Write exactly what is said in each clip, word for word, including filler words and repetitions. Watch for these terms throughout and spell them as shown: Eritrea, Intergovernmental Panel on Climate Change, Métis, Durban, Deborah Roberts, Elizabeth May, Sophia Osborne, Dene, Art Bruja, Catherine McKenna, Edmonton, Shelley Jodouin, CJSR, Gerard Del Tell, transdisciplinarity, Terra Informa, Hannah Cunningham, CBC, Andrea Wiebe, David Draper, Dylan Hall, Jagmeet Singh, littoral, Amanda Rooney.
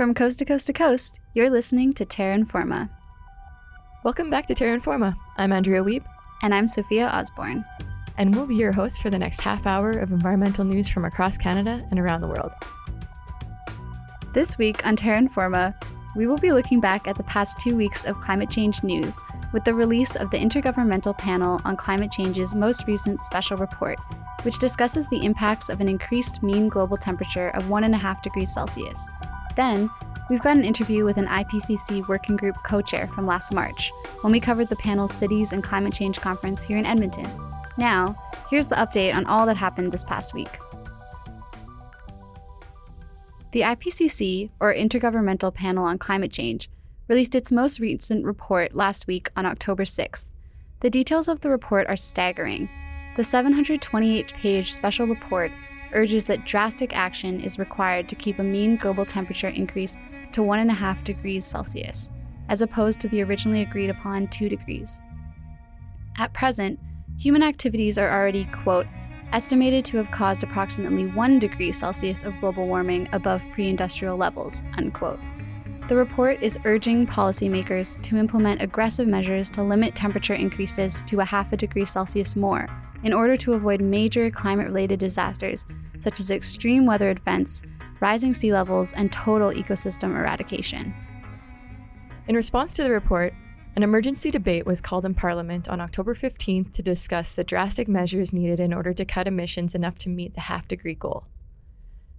From coast to coast to coast, you're listening to Terra Informa. Welcome back to Terra Informa. I'm Andrea Wiebe. And I'm Sophia Osborne. And we'll be your hosts for the next half hour of environmental news from across Canada and around the world. This week on Terra Informa, we will be looking back at the past two weeks of climate change news with the release of the Intergovernmental Panel on Climate Change's most recent special report, which discusses the impacts of an increased mean global temperature of one and a half degrees Celsius. Then, we've got an interview with an I P C C working group co-chair from last March, when we covered the panel's Cities and Climate Change Conference here in Edmonton. Now, here's the update on all that happened this past week. The I P C C, or Intergovernmental Panel on Climate Change, released its most recent report last week on October sixth. The details of the report are staggering. The seven hundred twenty-eight page special report urges that drastic action is required to keep a mean global temperature increase to one and a half degrees Celsius, as opposed to the originally agreed upon two degrees. At present, human activities are already, quote, estimated to have caused approximately one degree Celsius of global warming above pre-industrial levels, unquote. The report is urging policymakers to implement aggressive measures to limit temperature increases to a half a degree Celsius more in order to avoid major climate-related disasters such as extreme weather events, rising sea levels, and total ecosystem eradication. In response to the report, an emergency debate was called in Parliament on October fifteenth to discuss the drastic measures needed in order to cut emissions enough to meet the half-degree goal.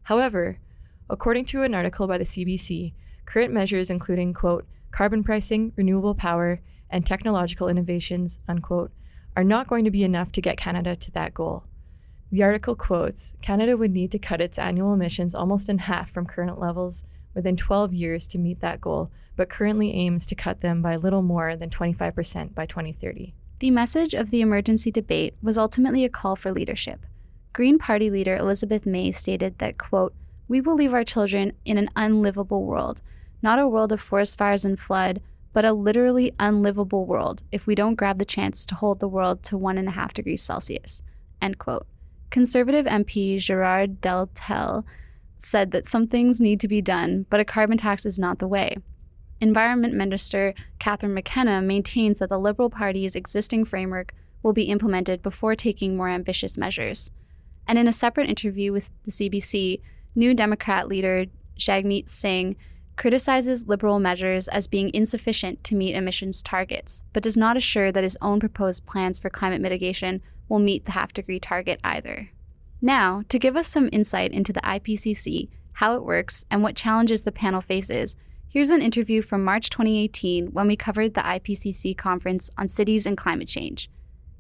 However, according to an article by the C B C, current measures including, quote, carbon pricing, renewable power, and technological innovations, unquote, are not going to be enough to get Canada to that goal. The article quotes, Canada would need to cut its annual emissions almost in half from current levels within twelve years to meet that goal, but currently aims to cut them by little more than twenty-five percent by twenty thirty. The message of the emergency debate was ultimately a call for leadership. Green Party leader Elizabeth May stated that, quote, we will leave our children in an unlivable world, not a world of forest fires and flood, but a literally unlivable world if we don't grab the chance to hold the world to one and a half degrees Celsius, end quote. Conservative M P Gerard Del Tell said that some things need to be done, but a carbon tax is not the way. Environment Minister Catherine McKenna maintains that the Liberal Party's existing framework will be implemented before taking more ambitious measures. And in a separate interview with the C B C, New Democrat leader Jagmeet Singh criticizes Liberal measures as being insufficient to meet emissions targets, but does not assure that his own proposed plans for climate mitigation will meet the half-degree target either. Now, to give us some insight into the I P C C, how it works, and what challenges the panel faces, here's an interview from March twenty eighteen when we covered the I P C C conference on cities and climate change.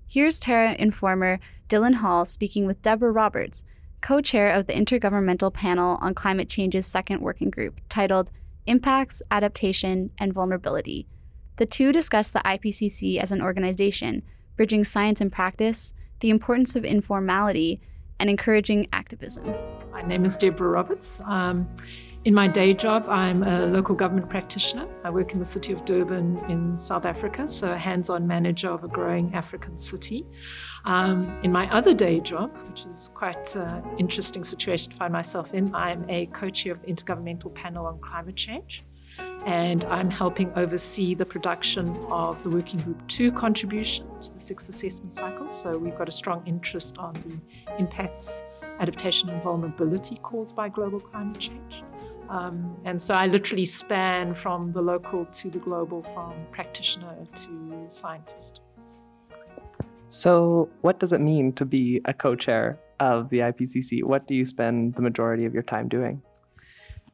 Here's Terra Informer Dylan Hall speaking with Deborah Roberts, co-chair of the Intergovernmental Panel on Climate Change's second working group, titled Impacts, Adaptation, and Vulnerability. The two discuss the I P C C as an organization, bridging science and practice, the importance of informality, and encouraging activism. My name is Deborah Roberts. Um, in my day job, I'm a local government practitioner. I work in the city of Durban in South Africa, so a hands-on manager of a growing African city. Um, in my other day job, which is quite an interesting situation to find myself in, I'm a co-chair of the Intergovernmental Panel on Climate Change, and I'm helping oversee the production of the Working Group two contribution to the sixth assessment cycle. So we've got a strong interest on the impacts, adaptation and vulnerability caused by global climate change. Um, and so I literally span from the local to the global, from practitioner to scientist. So what does it mean to be a co-chair of the I P C C? What do you spend the majority of your time doing?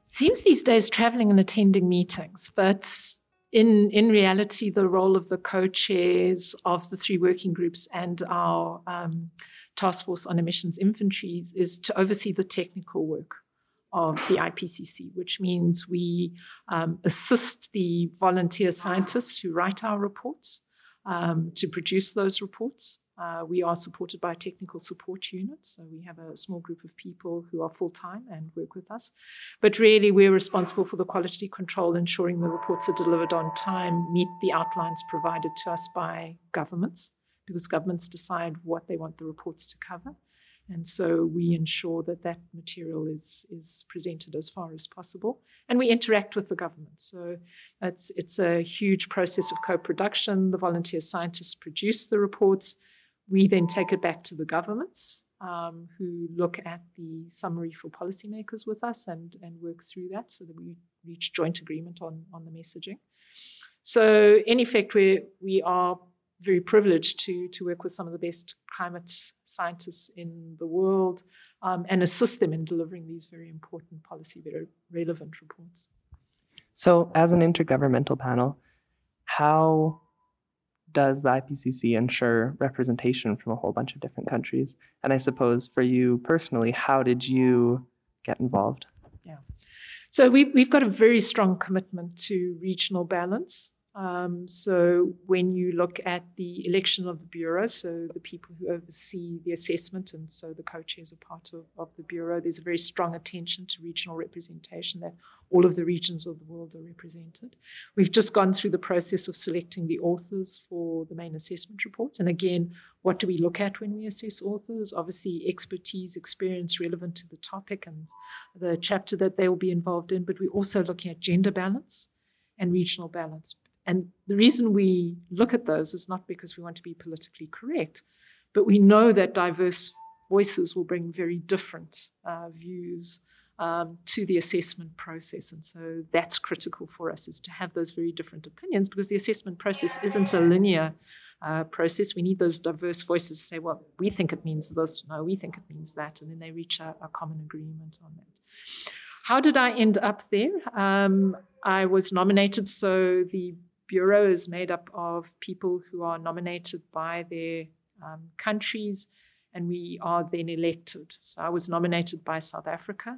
Seems these days traveling and attending meetings, but in in reality, the role of the co-chairs of the three working groups and our um, task force on emissions inventories is to oversee the technical work of the I P C C, which means we um, assist the volunteer scientists who write our reports um, to produce those reports. Uh, we are supported by a technical support unit, so we have a small group of people who are full-time and work with us. But really, we're responsible for the quality control, ensuring the reports are delivered on time, meet the outlines provided to us by governments, because governments decide what they want the reports to cover. And so we ensure that that material is, is presented as far as possible. And we interact with the government. So it's, it's a huge process of co-production. The volunteer scientists produce the reports. We then take it back to the governments, um, who look at the summary for policymakers with us and, and work through that so that we reach joint agreement on, on the messaging. So in effect, we we are very privileged to, to work with some of the best climate scientists in the world um, and assist them in delivering these very important policy, very relevant reports. So as an intergovernmental panel, how does the I P C C ensure representation from a whole bunch of different countries? And I suppose for you personally, how did you get involved? Yeah, so we've, we've got a very strong commitment to regional balance. Um, so when you look at the election of the Bureau, so the people who oversee the assessment, and so the co-chairs are part of, of the Bureau, there's a very strong attention to regional representation, that all of the regions of the world are represented. We've just gone through the process of selecting the authors for the main assessment report. And again, what do we look at when we assess authors? Obviously, expertise, experience relevant to the topic and the chapter that they will be involved in, but we're also looking at gender balance and regional balance. And the reason we look at those is not because we want to be politically correct, but we know that diverse voices will bring very different uh, views um, to the assessment process. And so that's critical for us, is to have those very different opinions, because the assessment process isn't a linear uh, process. We need those diverse voices to say, well, we think it means this, no, we think it means that, and then they reach a, a common agreement on that. How did I end up there? Um, I was nominated, so the Bureau is made up of people who are nominated by their um, countries, and we are then elected. So I was nominated by South Africa,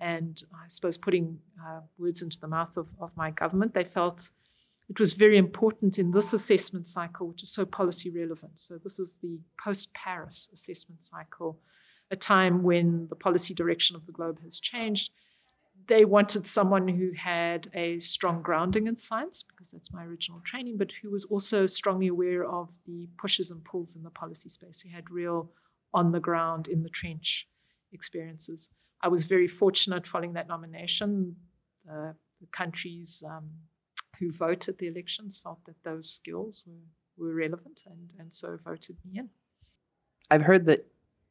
and I suppose putting uh, words into the mouth of, of my government, they felt it was very important in this assessment cycle, which is so policy relevant. So this is the post-Paris assessment cycle, a time when the policy direction of the globe has changed. They wanted someone who had a strong grounding in science, because that's my original training, but who was also strongly aware of the pushes and pulls in the policy space, who had real on-the-ground, in-the-trench experiences. I was very fortunate following that nomination. Uh, the countries um, who voted at the elections felt that those skills were, were relevant and, and so voted me in. I've heard that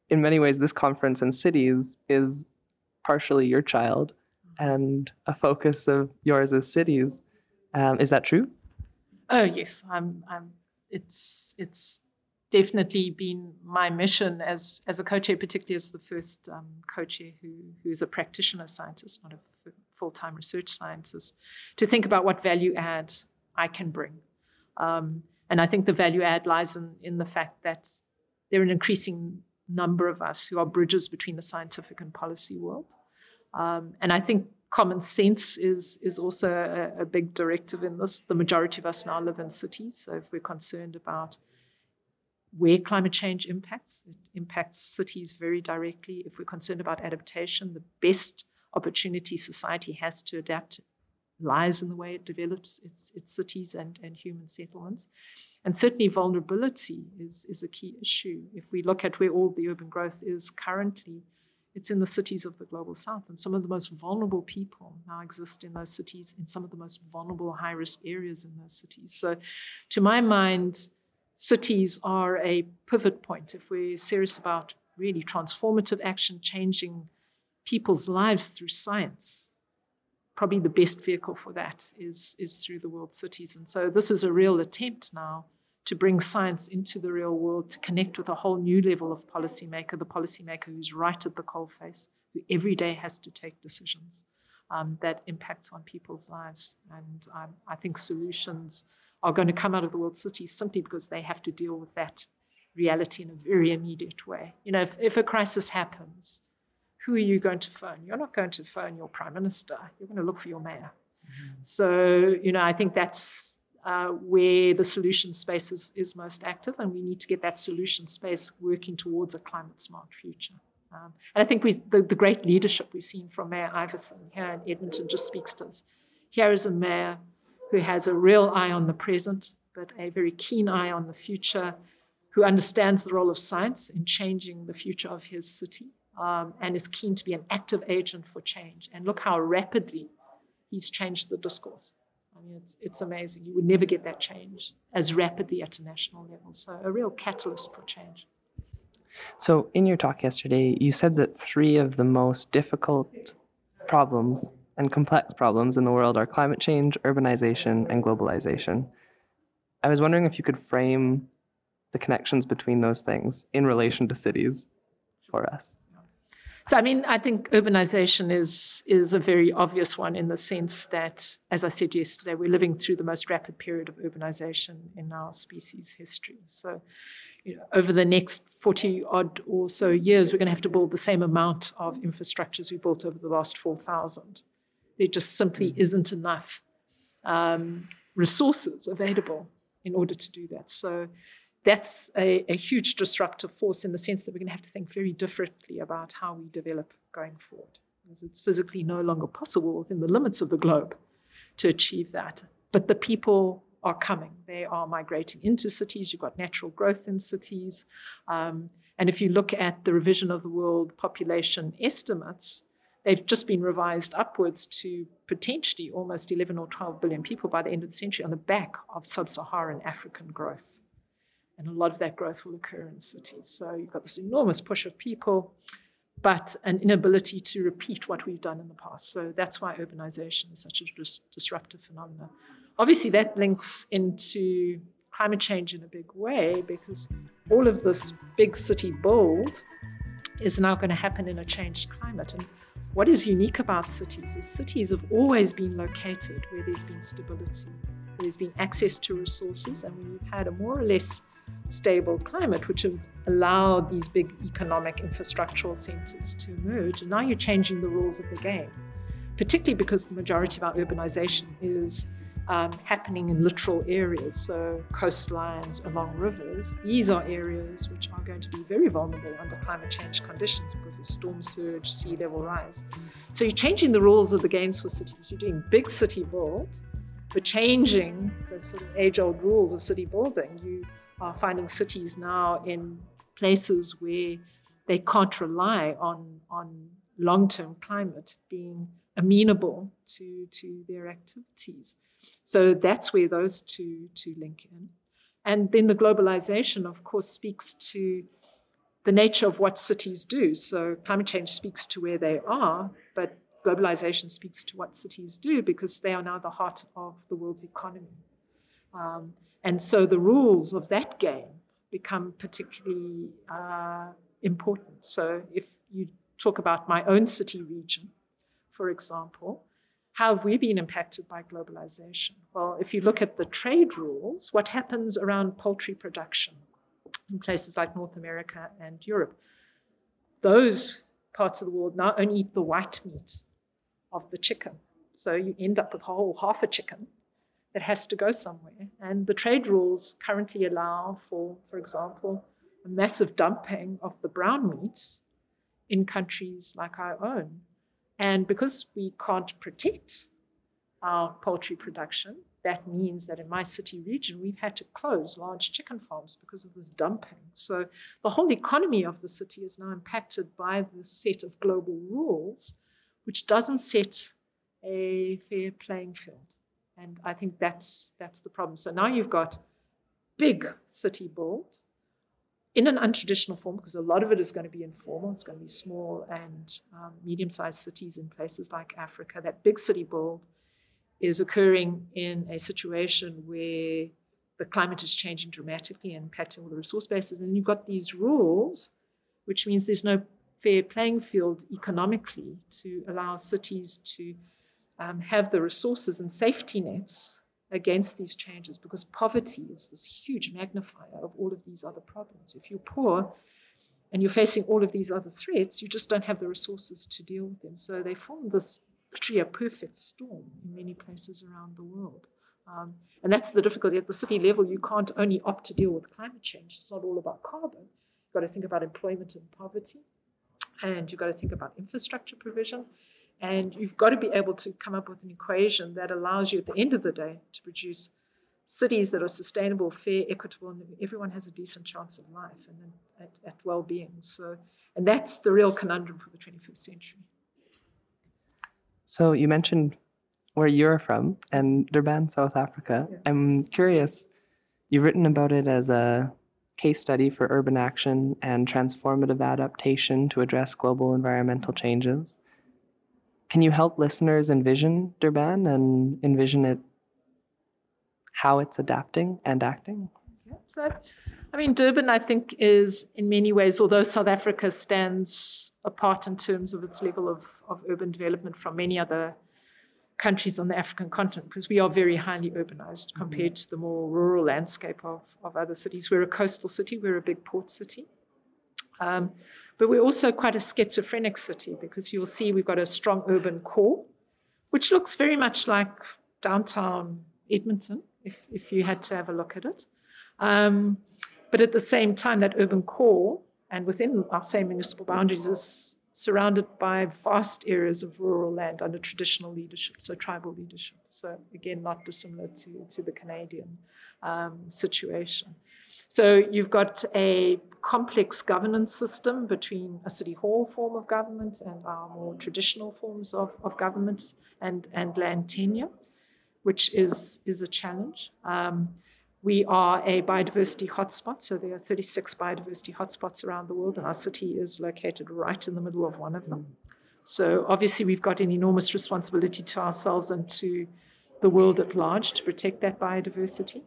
in many ways this conference in cities is partially your child, and a focus of yours as cities. Um, is that true? Oh, yes. I'm, I'm, it's it's definitely been my mission as, as a co-chair, particularly as the first um, co-chair who, who is a practitioner scientist, not a full-time research scientist, to think about what value add I can bring. Um, and I think the value add lies in, in the fact that there are an increasing number of us who are bridges between the scientific and policy world. Um, and I think common sense is is also a, a big directive in this. The majority of us now live in cities, so if we're concerned about where climate change impacts, it impacts cities very directly. If we're concerned about adaptation, the best opportunity society has to adapt lies in the way it develops its, its cities and, and human settlements. And certainly vulnerability is, is a key issue. If we look at where all the urban growth is currently, it's in the cities of the global south, and some of the most vulnerable people now exist in those cities, in some of the most vulnerable high-risk areas in those cities. So to my mind, cities are a pivot point. If we're serious about really transformative action, changing people's lives through science, probably the best vehicle for that is, is through the world cities. And so this is a real attempt now to bring science into the real world, to connect with a whole new level of policymaker, the policymaker who's right at the coalface, who every day has to take decisions um, that impacts on people's lives. And um, I think solutions are going to come out of the world cities simply because they have to deal with that reality in a very immediate way. You know, if, if a crisis happens, who are you going to phone? You're not going to phone your prime minister. You're going to look for your mayor. Mm-hmm. So, you know, I think that's, Uh, where the solution space is, is most active, and we need to get that solution space working towards a climate-smart future. Um, and I think we, the, the great leadership we've seen from Mayor Iverson here in Edmonton just speaks to us. Here is a mayor who has a real eye on the present, but a very keen eye on the future, who understands the role of science in changing the future of his city, um, and is keen to be an active agent for change. And look how rapidly he's changed the discourse. I mean, it's, it's amazing. You would never get that change as rapidly at a national level. So a real catalyst for change. So in your talk yesterday, you said that three of the most difficult problems and complex problems in the world are climate change, urbanization, and globalization. I was wondering if you could frame the connections between those things in relation to cities for us. So, I mean, I think urbanization is, is a very obvious one in the sense that, as I said yesterday, we're living through the most rapid period of urbanization in our species history. So, you know, over the next forty odd or so years, we're going to have to build the same amount of infrastructures we built over the last four thousand. There just simply isn't enough um, resources available in order to do that. So that's a, a huge disruptive force in the sense that we're going to have to think very differently about how we develop going forward, because it's physically no longer possible within the limits of the globe to achieve that. But the people are coming. They are migrating into cities. You've got natural growth in cities. Um, and if you look at the revision of the world population estimates, they've just been revised upwards to potentially almost eleven or twelve billion people by the end of the century on the back of sub-Saharan African growth. And a lot of that growth will occur in cities. So you've got this enormous push of people, but an inability to repeat what we've done in the past. So that's why urbanization is such a dis- disruptive phenomenon. Obviously, that links into climate change in a big way, because all of this big city build is now going to happen in a changed climate. And what is unique about cities is cities have always been located where there's been stability, where there's been access to resources, and where we've had a more or less stable climate, which has allowed these big economic infrastructural centers to emerge. And now you're changing the rules of the game, particularly because the majority of our urbanization is um, happening in littoral areas, so coastlines along rivers. These are areas which are going to be very vulnerable under climate change conditions because of storm surge, sea level rise. So you're changing the rules of the games for cities. You're doing big city build, but changing the sort of age-old rules of city building. You are finding cities now in places where they can't rely on, on long-term climate being amenable to, to their activities. So that's where those two, two link in. And then the globalization, of course, speaks to the nature of what cities do. So climate change speaks to where they are, but globalization speaks to what cities do because they are now the heart of the world's economy. Um, And so the rules of that game become particularly uh, important. So if you talk about my own city region, for example, how have we been impacted by globalization? Well, if you look at the trade rules, what happens around poultry production in places like North America and Europe? Those parts of the world now only eat the white meat of the chicken. So you end up with a whole half a chicken that has to go somewhere. And the trade rules currently allow for, for example, a massive dumping of the brown meat in countries like our own. And because we can't protect our poultry production, that means that in my city region, we've had to close large chicken farms because of this dumping. So the whole economy of the city is now impacted by this set of global rules, which doesn't set a fair playing field. And I think that's that's the problem. So now you've got big city build in an untraditional form, because a lot of it is going to be informal. It's going to be small and um, medium-sized cities in places like Africa. That big city build is occurring in a situation where the climate is changing dramatically and impacting all the resource bases. And you've got these rules, which means there's no fair playing field economically to allow cities to Um, have the resources and safety nets against these changes, because poverty is this huge magnifier of all of these other problems. If you're poor and you're facing all of these other threats, you just don't have the resources to deal with them. So they form this literally a perfect storm in many places around the world. Um, and that's the difficulty. At the city level, you can't only opt to deal with climate change. It's not all about carbon. You've got to think about employment and poverty, and you've got to think about infrastructure provision. And you've got to be able to come up with an equation that allows you at the end of the day to produce cities that are sustainable, fair, equitable, and everyone has a decent chance of life and at, at well-being. So, and that's the real conundrum for the twenty-first century. So you mentioned where you're from and Durban, South Africa. Yeah. I'm curious, you've written about it as a case study for urban action and transformative adaptation to address global environmental changes. Can you help listeners envision Durban and envision it, how it's adapting and acting? Yeah, so, I mean, Durban, I think, is in many ways, although South Africa stands apart in terms of its level of, of urban development from many other countries on the African continent, because we are very highly urbanized compared mm-hmm. to the more rural landscape of, of other cities. We're a coastal city, we're a big port city. Um, but we're also quite a schizophrenic city, because you'll see we've got a strong urban core, which looks very much like downtown Edmonton, if, if you had to have a look at it. Um, but at the same time, that urban core, and within our same municipal boundaries, is surrounded by vast areas of rural land under traditional leadership, so tribal leadership. So again, not dissimilar to, to the Canadian um, situation. So you've got a complex governance system between a city hall form of government and our more traditional forms of, of government and, and land tenure, which is, is a challenge. Um, We are a biodiversity hotspot, so there are thirty-six biodiversity hotspots around the world, and our city is located right in the middle of one of them. So obviously we've got an enormous responsibility to ourselves and to the world at large to protect that biodiversity.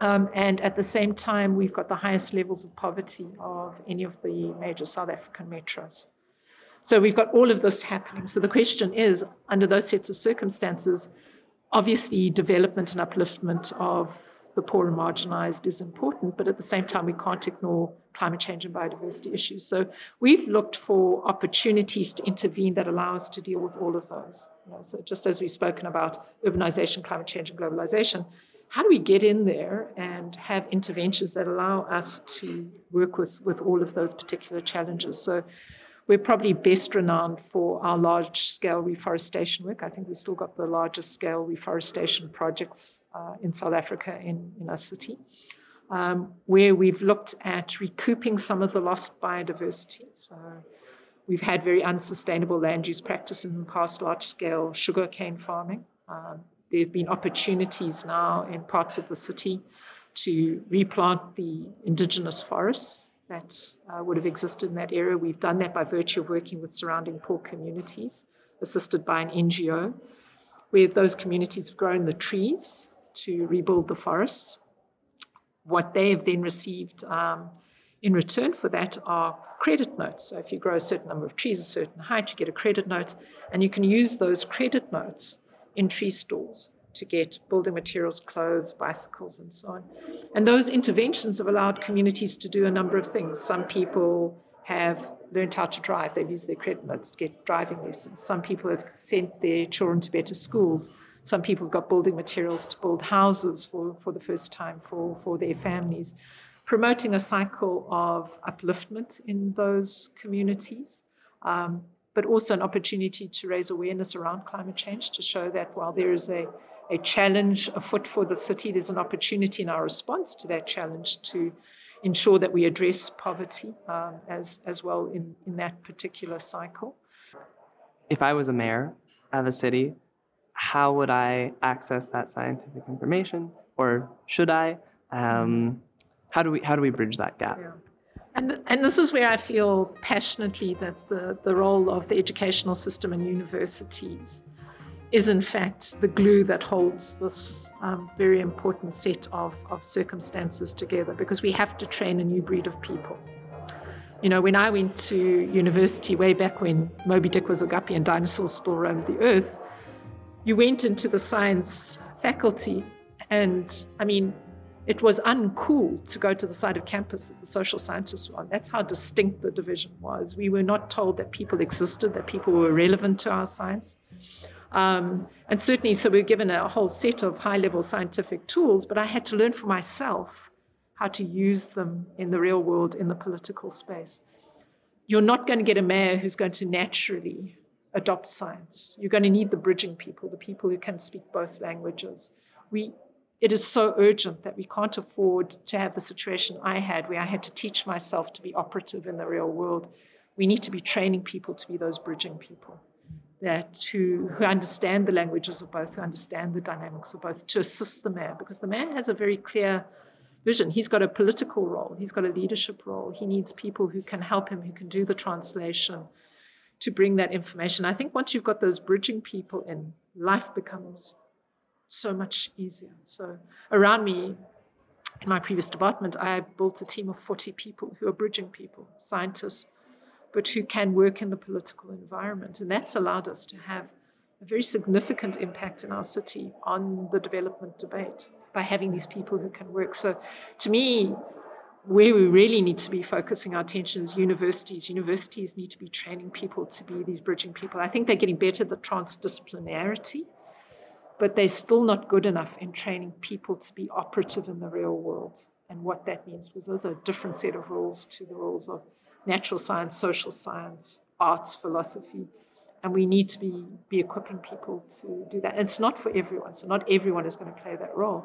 Um, and at the same time, we've got the highest levels of poverty of any of the major South African metros. So we've got all of this happening. So the question is, under those sets of circumstances, obviously development and upliftment of the poor and marginalized is important, but at the same time, we can't ignore climate change and biodiversity issues. So we've looked for opportunities to intervene that allow us to deal with all of those. You know, so just as we've spoken about urbanization, climate change, and globalization, how do we get in there and have interventions that allow us to work with, with all of those particular challenges? So we're probably best renowned for our large-scale reforestation work. I think we've still got the largest-scale reforestation projects uh, in South Africa in, in our city, um, where we've looked at recouping some of the lost biodiversity. So we've had very unsustainable land use practice in the past, large-scale sugarcane farming. Um, there have been opportunities now in parts of the city to replant the indigenous forests that uh, would have existed in that area. We've done that by virtue of working with surrounding poor communities, assisted by an N G O, where those communities have grown the trees to rebuild the forests. What they have then received um, in return for that are credit notes. So if you grow a certain number of trees, a certain height, you get a credit note, and you can use those credit notes in tree stores to get building materials, clothes, bicycles, and so on. And those interventions have allowed communities to do a number of things. Some people have learned how to drive. They've used their credit notes to get driving lessons. Some people have sent their children to better schools. Some people have got building materials to build houses for, for the first time for, for their families, promoting a cycle of upliftment in those communities. Um, but also an opportunity to raise awareness around climate change, to show that while there is a a challenge afoot for the city, there's an opportunity in our response to that challenge to ensure that we address poverty um, as, as well in, in that particular cycle. If I was a mayor of a city, how would I access that scientific information? Or should I? Um, how do we how do we bridge that gap? Yeah. And, and this is where I feel passionately that the, the role of the educational system and universities is in fact the glue that holds this um, very important set of, of circumstances together, because we have to train a new breed of people. You know, when I went to university way back when Moby Dick was a guppy and dinosaurs still roamed the earth, you went into the science faculty and, I mean, it was uncool to go to the side of campus that the social scientists were on. That's how distinct the division was. We were not told that people existed, that people were relevant to our science. Um, and certainly, so we were given a whole set of high-level scientific tools, but I had to learn for myself how to use them in the real world, in the political space. You're not going to get a mayor who's going to naturally adopt science. You're going to need the bridging people, the people who can speak both languages. We, it is so urgent that we can't afford to have the situation I had, where I had to teach myself to be operative in the real world. We need to be training people to be those bridging people, that who, who understand the languages of both, who understand the dynamics of both, to assist the mayor, because the mayor has a very clear vision. He's got a political role. He's got a leadership role. He needs people who can help him, who can do the translation to bring that information. I think once you've got those bridging people in, life becomes so much easier. So around me, in my previous department, I built a team of forty people who are bridging people, scientists, but who can work in the political environment. And that's allowed us to have a very significant impact in our city on the development debate by having these people who can work. So to me, where we really need to be focusing our attention is universities. Universities need to be training people to be these bridging people. I think they're getting better at the transdisciplinarity, but they're still not good enough in training people to be operative in the real world and what that means, because those are a different set of rules to the rules of natural science, social science, arts, philosophy. And we need to be, be equipping people to do that. And it's not for everyone, so not everyone is going to play that role.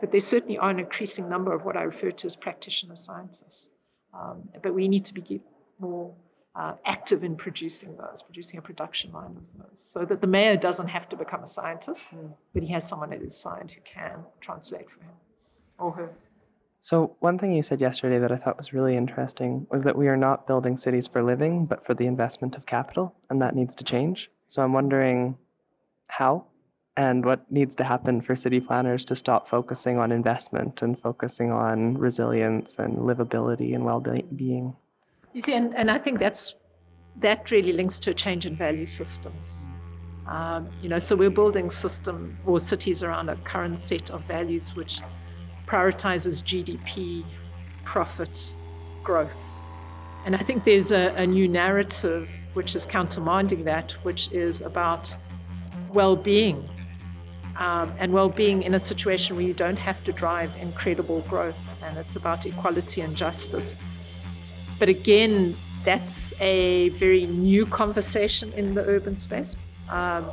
But there certainly are an increasing number of what I refer to as practitioner scientists. Um, but we need to be more uh, active in producing those, producing a production line of those, so that the mayor doesn't have to become a scientist, mm. but he has someone at his side who can translate for him or her. So one thing you said yesterday that I thought was really interesting was that we are not building cities for living, but for the investment of capital, and that needs to change. So I'm wondering how and what needs to happen for city planners to stop focusing on investment and focusing on resilience and livability and well-being. You see, and, and I think that's that really links to a change in value systems. Um, you know, so we're building system or cities around a current set of values which prioritizes G D P, profits, growth. And I think there's a, a new narrative which is countermanding that, which is about well-being, um, and well-being in a situation where you don't have to drive incredible growth, and it's about equality and justice. But again, that's a very new conversation in the urban space. Um,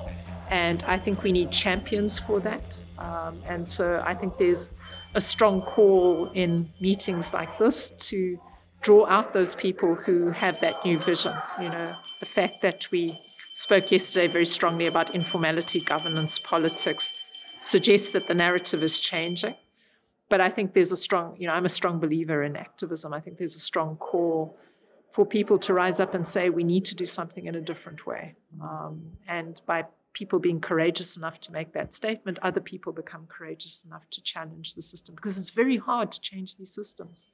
and I think we need champions for that. Um, and so I think there's a strong call in meetings like this to draw out those people who have that new vision. You know, the fact that we spoke yesterday very strongly about informality, governance, politics, suggests that the narrative is changing. But I think there's a strong, you know, I'm a strong believer in activism. I think there's a strong call for people to rise up and say, we need to do something in a different way. Um, and by people being courageous enough to make that statement, other people become courageous enough to challenge the system, because it's very hard to change these systems.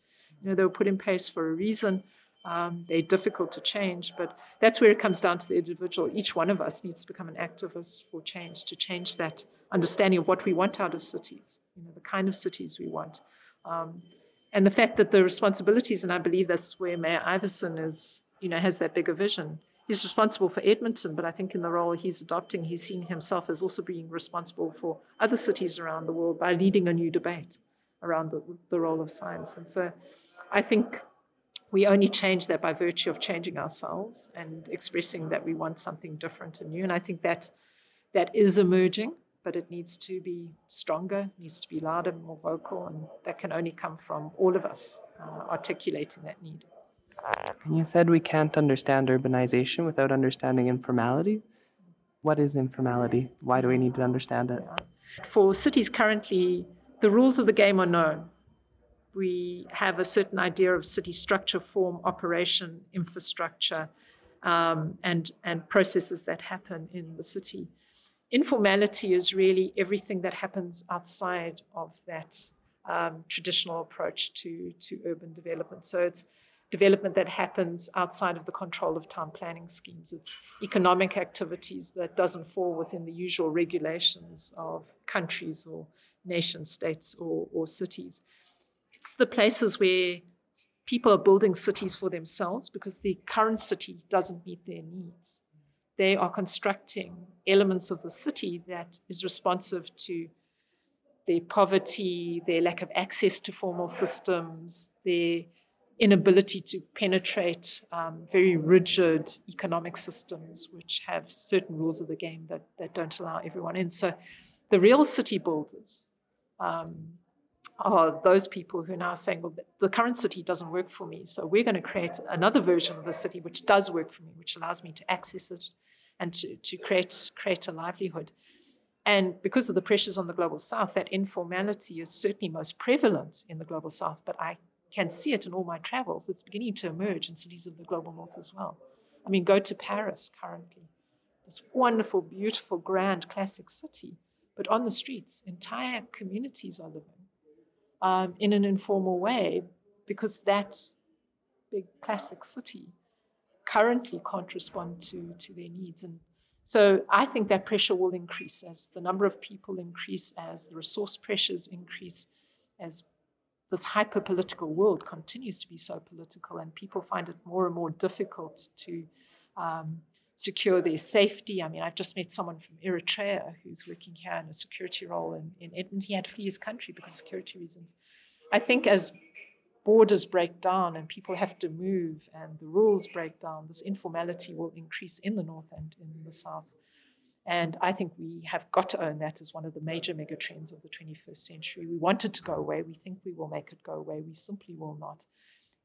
You know, they were put in place for a reason. Um, they're difficult to change, but that's where it comes down to the individual. Each one of us needs to become an activist for change, to change that understanding of what we want out of cities, you know, the kind of cities we want. Um, and the fact that the responsibilities, and I believe that's where Mayor Iverson is, you know, has that bigger vision. He's responsible for Edmonton, but I think in the role he's adopting, he's seeing himself as also being responsible for other cities around the world by leading a new debate around the, the role of science. And so I think we only change that by virtue of changing ourselves and expressing that we want something different and new. And I think that that is emerging, but it needs to be stronger, needs to be louder, more vocal, and that can only come from all of us uh, articulating that need. And you said we can't understand urbanization without understanding informality. What is informality? Why do we need to understand it? For cities currently, the rules of the game are known. We have a certain idea of city structure, form, operation, infrastructure, um, and, and processes that happen in the city. Informality is really everything that happens outside of that um, traditional approach to, to urban development. So it's development that happens outside of the control of town planning schemes. It's economic activities that doesn't fall within the usual regulations of countries or nation states or, or cities. It's the places where people are building cities for themselves because the current city doesn't meet their needs. They are constructing elements of the city that is responsive to their poverty, their lack of access to formal systems, their inability to penetrate um, very rigid economic systems which have certain rules of the game that, that don't allow everyone in. So the real city builders um, are those people who are now saying, well, the current city doesn't work for me, so we're going to create another version of the city which does work for me, which allows me to access it and to, to create, create a livelihood. And because of the pressures on the Global South, that informality is certainly most prevalent in the Global South, but I can see it in all my travels. It's beginning to emerge in cities of the Global North as well. I mean, go to Paris currently, this wonderful, beautiful, grand, classic city, but on the streets, entire communities are living um, in an informal way because that big classic city currently can't respond to, to their needs. And so I think that pressure will increase as the number of people increase, as the resource pressures increase, as this hyper-political world continues to be so political and people find it more and more difficult to um, secure their safety. I mean, I've just met someone from Eritrea who's working here in a security role in, in Edmonton. He had to flee his country because of security reasons. I think as borders break down and people have to move and the rules break down, this informality will increase in the North and in the South. And I think we have got to own that as one of the major megatrends of the twenty-first century. We want it to go away. We think we will make it go away. We simply will not.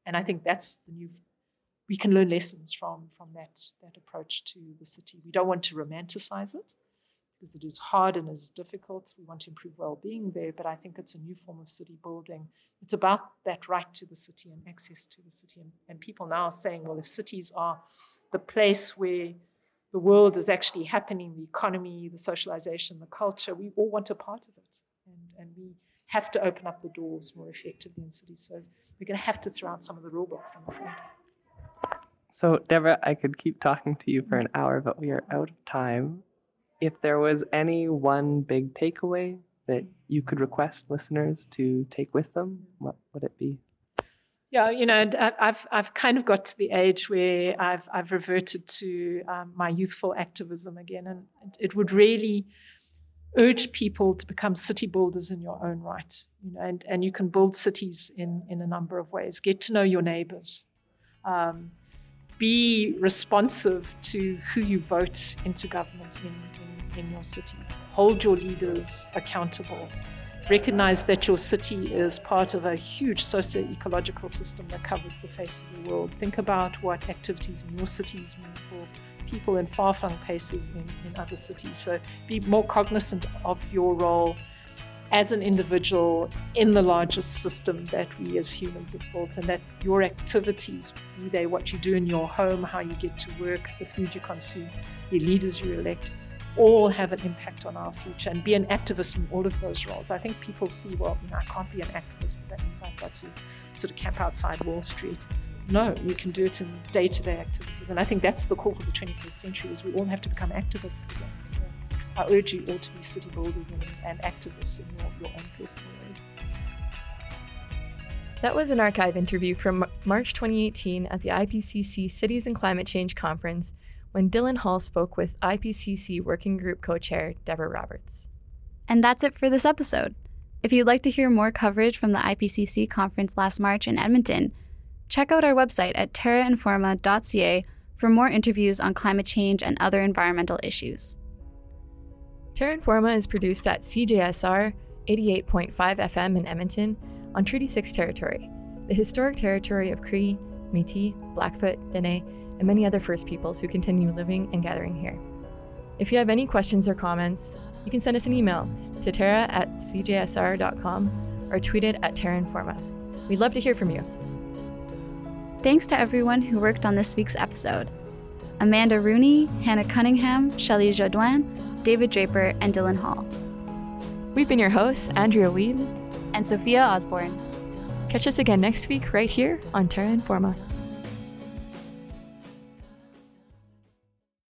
And I think that's the new, we can learn lessons from, from that, that approach to the city. We don't want to romanticize it because it is hard and it is difficult. We want to improve well-being there, but I think it's a new form of city building. It's about that right to the city and access to the city. And, and people now are saying, well, if cities are the place where the world is actually happening, the economy, the socialization, the culture, we all want a part of it. And, and we have to open up the doors more effectively in cities. So we're going to have to throw out some of the rule books, I'm afraid. So, Deborah, I could keep talking to you for an hour, but we are out of time. If there was any one big takeaway that you could request listeners to take with them, what would it be? Yeah, you know, I've I've kind of got to the age where I've I've reverted to um, my youthful activism again, and it would really urge people to become city builders in your own right. You know, and, and you can build cities in in a number of ways. Get to know your neighbours. Um, be responsive to who you vote into government in, in, in your cities. Hold your leaders accountable. Recognize that your city is part of a huge socio-ecological system that covers the face of the world. Think about what activities in your cities mean for people in far-flung places in, in other cities. So be more cognizant of your role as an individual in the larger system that we as humans have built, and that your activities, be they what you do in your home, how you get to work, the food you consume, the leaders you elect, all have an impact on our future, and be an activist in all of those roles. I think people see, well, you know, I can't be an activist because that means I've got to sort of camp outside Wall Street. No, you can do it in day-to-day activities. And I think that's the call for the twenty-first century, is we all have to become activists again. So I urge you all to be city builders and, and activists in your, your own personal ways. That was an archive interview from March twenty eighteen at the I P C C Cities and Climate Change Conference, when Dylan Hall spoke with I P C C Working Group Co-Chair Deborah Roberts. And that's it for this episode. If you'd like to hear more coverage from the I P C C conference last March in Edmonton, check out our website at terra informa dot c a for more interviews on climate change and other environmental issues. Terra Informa is produced at C J S R eighty-eight point five F M in Edmonton on Treaty six territory, the historic territory of Cree, Métis, Blackfoot, Dene, and many other First Peoples who continue living and gathering here. If you have any questions or comments, you can send us an email to terra at c j s r dot com or tweet it at Terra Informa. We'd love to hear from you. Thanks to everyone who worked on this week's episode: Amanda Rooney, Hannah Cunningham, Shelley Jodouin, David Draper, and Dylan Hall. We've been your hosts, Andrea Wiebe and Sophia Osborne. Catch us again next week right here on Terra Informa.